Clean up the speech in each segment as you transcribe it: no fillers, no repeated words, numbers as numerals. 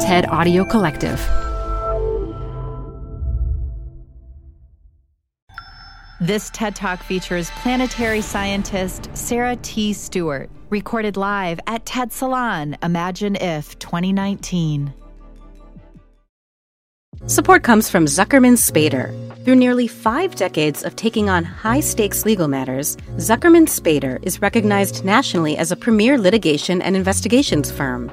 TED Audio Collective. This TED Talk features planetary scientist Sarah T. Stewart, recorded live at TED Salon, Imagine If 2019. Support comes from Zuckerman Spader. Through nearly 5 decades of taking on high-stakes legal matters, Zuckerman Spader is recognized nationally as a premier litigation and investigations firm.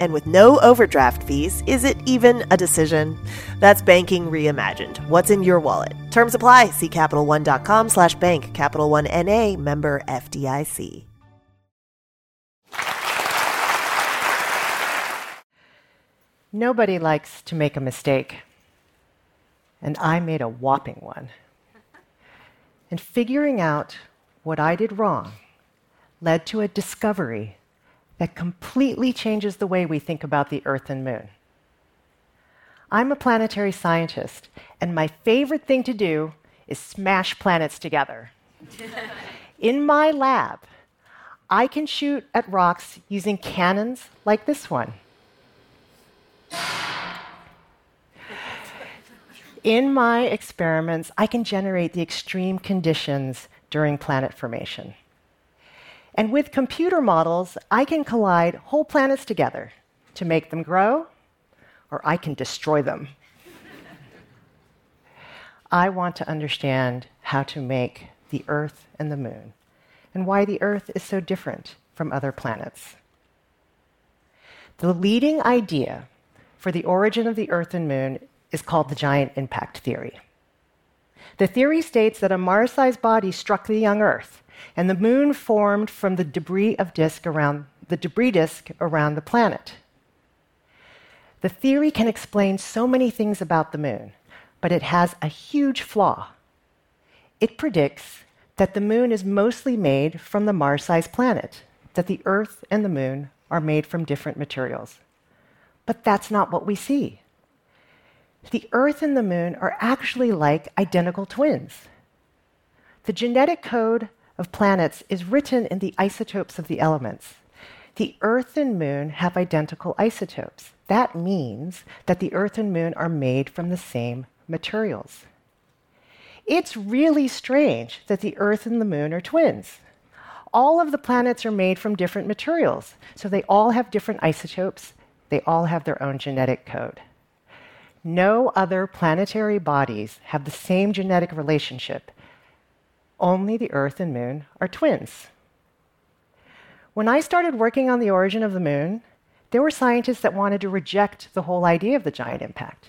And with no overdraft fees, is it even a decision? That's banking reimagined. What's in your wallet? Terms apply. See CapitalOne.com/bank. Capital One N.A. Member FDIC. Nobody likes to make a mistake, and I made a whopping one. And figuring out what I did wrong led to a discovery that completely changes the way we think about the Earth and Moon. I'm a planetary scientist, and my favorite thing to do is smash planets together. In my lab, I can shoot at rocks using cannons like this one. In my experiments, I can generate the extreme conditions during planet formation. And with computer models, I can collide whole planets together to make them grow, or I can destroy them. I want to understand how to make the Earth and the Moon, and why the Earth is so different from other planets. The leading idea for the origin of the Earth and Moon is called the giant impact theory. The theory states that a Mars-sized body struck the young Earth, and the Moon formed from the debris disk around the planet. The theory can explain so many things about the Moon, but it has a huge flaw. It predicts that the Moon is mostly made from the Mars-sized planet, that the Earth and the Moon are made from different materials. But that's not what we see. The Earth and the Moon are actually like identical twins. The genetic code of planets is written in the isotopes of the elements. The Earth and Moon have identical isotopes. That means that the Earth and Moon are made from the same materials. It's really strange that the Earth and the Moon are twins. All of the planets are made from different materials, so they all have different isotopes. They all have their own genetic code. No other planetary bodies have the same genetic relationship. Only the Earth and Moon are twins. When I started working on the origin of the Moon, there were scientists that wanted to reject the whole idea of the giant impact.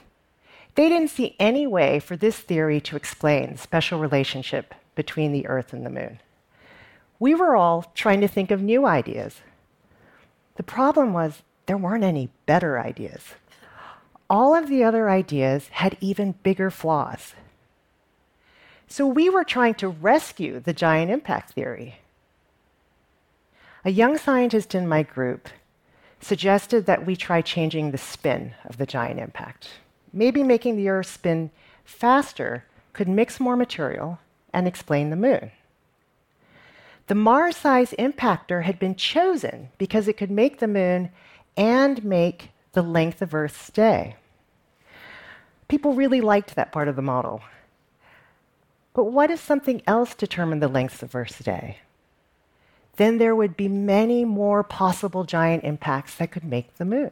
They didn't see any way for this theory to explain the special relationship between the Earth and the Moon. We were all trying to think of new ideas. The problem was there weren't any better ideas. All of the other ideas had even bigger flaws. So we were trying to rescue the giant impact theory. A young scientist in my group suggested that we try changing the spin of the giant impact. Maybe making the Earth spin faster could mix more material and explain the Moon. The Mars-sized impactor had been chosen because it could make the Moon and make the length of Earth's day. People really liked that part of the model. But what if something else determined the length of Earth's day? Then there would be many more possible giant impacts that could make the Moon.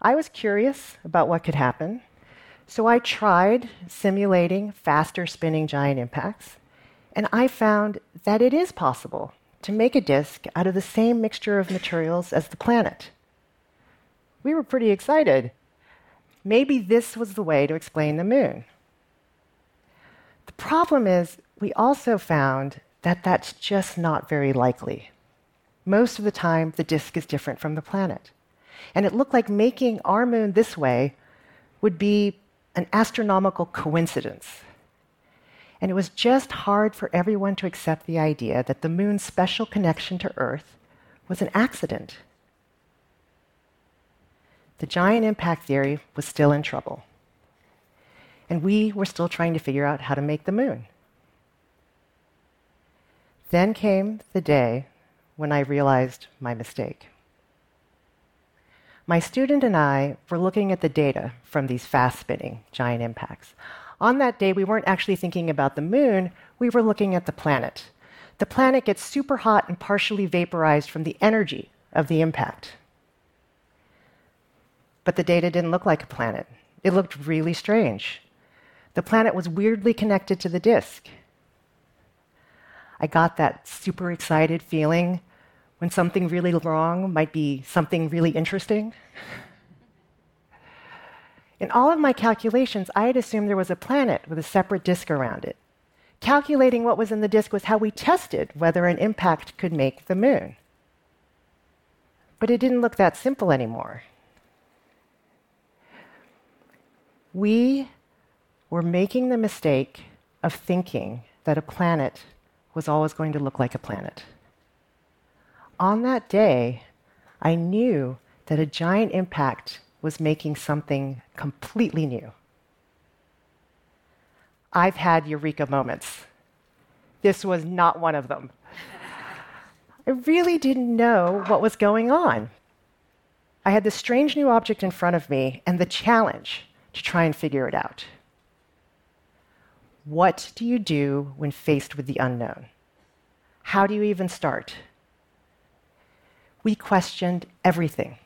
I was curious about what could happen, so I tried simulating faster spinning giant impacts. And I found that it is possible to make a disk out of the same mixture of materials as the planet. We were pretty excited. Maybe this was the way to explain the Moon. The problem is, we also found that that's just not very likely. Most of the time, the disk is different from the planet. And it looked like making our moon this way would be an astronomical coincidence. And it was just hard for everyone to accept the idea that the moon's special connection to Earth was an accident. The giant impact theory was still in trouble. And we were still trying to figure out how to make the moon. Then came the day when I realized my mistake. My student and I were looking at the data from these fast-spinning giant impacts. On that day, we weren't actually thinking about the moon, we were looking at the planet. The planet gets super hot and partially vaporized from the energy of the impact. But the data didn't look like a planet. It looked really strange. The planet was weirdly connected to the disk. I got that super excited feeling when something really wrong might be something really interesting. In all of my calculations, I had assumed there was a planet with a separate disk around it. Calculating what was in the disk was how we tested whether an impact could make the moon. But it didn't look that simple anymore. We were making the mistake of thinking that a planet was always going to look like a planet. On that day, I knew that a giant impact was making something completely new. I've had eureka moments. This was not one of them. I really didn't know what was going on. I had this strange new object in front of me and the challenge to try and figure it out. What do you do when faced with the unknown? How do you even start? We questioned everything.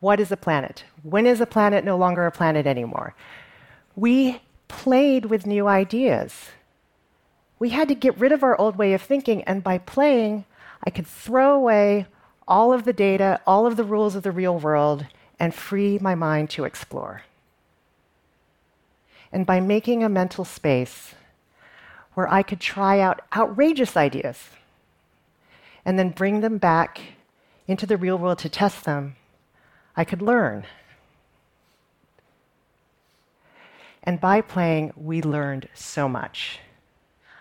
What is a planet? When is a planet no longer a planet anymore? We played with new ideas. We had to get rid of our old way of thinking, and by playing, I could throw away all of the data, all of the rules of the real world, and free my mind to explore. And by making a mental space where I could try out outrageous ideas and then bring them back into the real world to test them, I could learn. And by playing, we learned so much.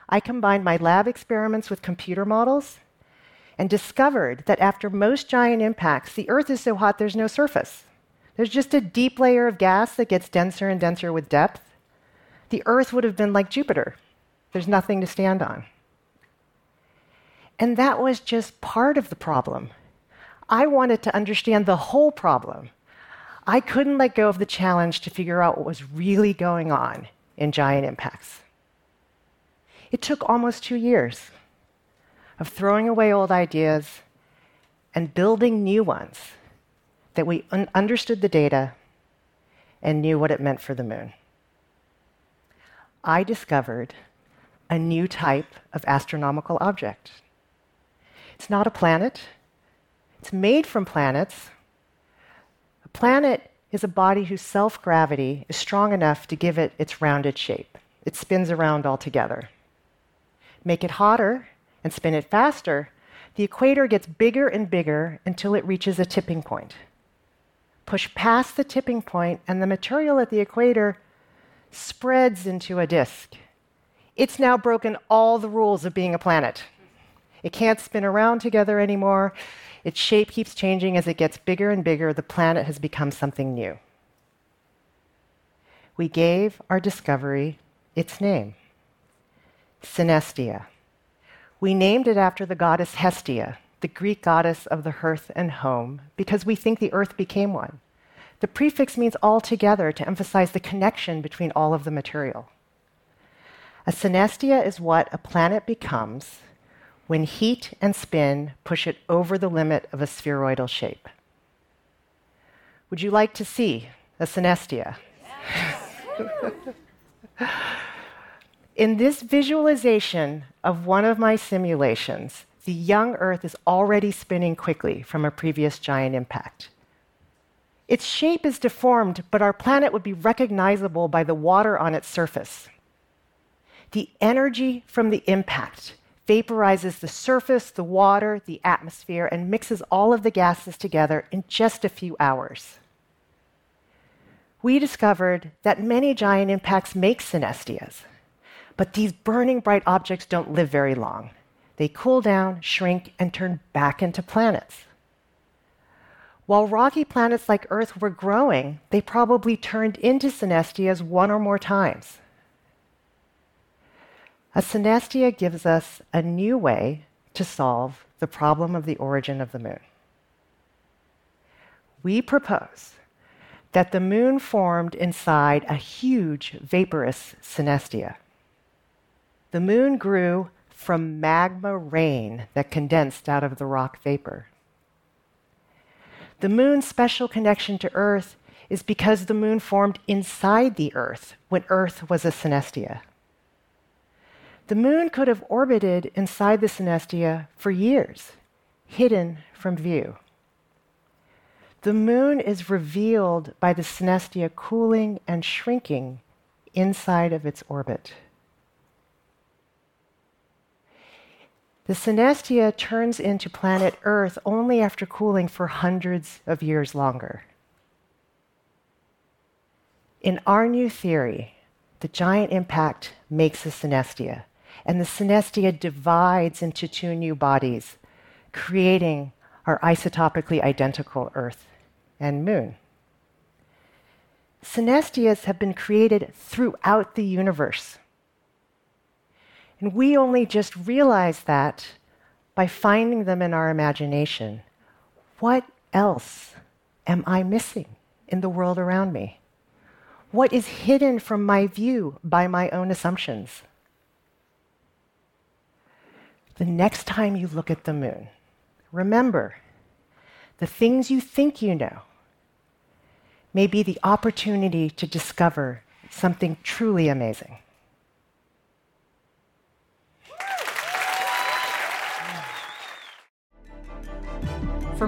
I combined my lab experiments with computer models and discovered that after most giant impacts, the Earth is so hot there's no surface. There's just a deep layer of gas that gets denser and denser with depth. The Earth would have been like Jupiter. There's nothing to stand on. And that was just part of the problem. I wanted to understand the whole problem. I couldn't let go of the challenge to figure out what was really going on in giant impacts. It took almost 2 years of throwing away old ideas and building new ones that we understood the data and knew what it meant for the moon. I discovered a new type of astronomical object. It's not a planet. It's made from planets. A planet is a body whose self-gravity is strong enough to give it its rounded shape. It spins around altogether. Make it hotter and spin it faster, the equator gets bigger and bigger until it reaches a tipping point. Push past the tipping point, and the material at the equator spreads into a disk. It's now broken all the rules of being a planet. It can't spin around together anymore. Its shape keeps changing as it gets bigger and bigger. The planet has become something new. We gave our discovery its name, synestia. We named it after the goddess Hestia, the Greek goddess of the hearth and home, because we think the earth became one. The prefix means all together to emphasize the connection between all of the material. A synestia is what a planet becomes when heat and spin push it over the limit of a spheroidal shape. Would you like to see a synestia? Yes. In this visualization of one of my simulations, the young Earth is already spinning quickly from a previous giant impact. Its shape is deformed, but our planet would be recognizable by the water on its surface. The energy from the impact vaporizes the surface, the water, the atmosphere, and mixes all of the gases together in just a few hours. We discovered that many giant impacts make synestias, but these burning bright objects don't live very long. They cool down, shrink, and turn back into planets. While rocky planets like Earth were growing, they probably turned into synestias one or more times. A synestia gives us a new way to solve the problem of the origin of the moon. We propose that the moon formed inside a huge vaporous synestia. The moon grew from magma rain that condensed out of the rock vapor. The moon's special connection to Earth is because the moon formed inside the Earth when Earth was a synestia. The moon could have orbited inside the synestia for years, hidden from view. The moon is revealed by the synestia cooling and shrinking inside of its orbit. The synestia turns into planet Earth only after cooling for hundreds of years longer. In our new theory, the giant impact makes a synestia, and the synestia divides into two new bodies, creating our isotopically identical Earth and Moon. Synestias have been created throughout the universe. And we only just realized that by finding them in our imagination. What else am I missing in the world around me? What is hidden from my view by my own assumptions? The next time you look at the moon, remember, the things you think you know may be the opportunity to discover something truly amazing. For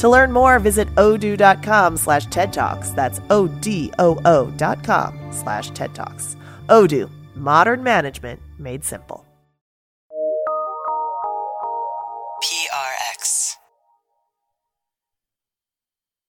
To learn more, visit odoo.com/TED Talks. That's ODOO.com/TED Talks. Odoo, modern management made simple.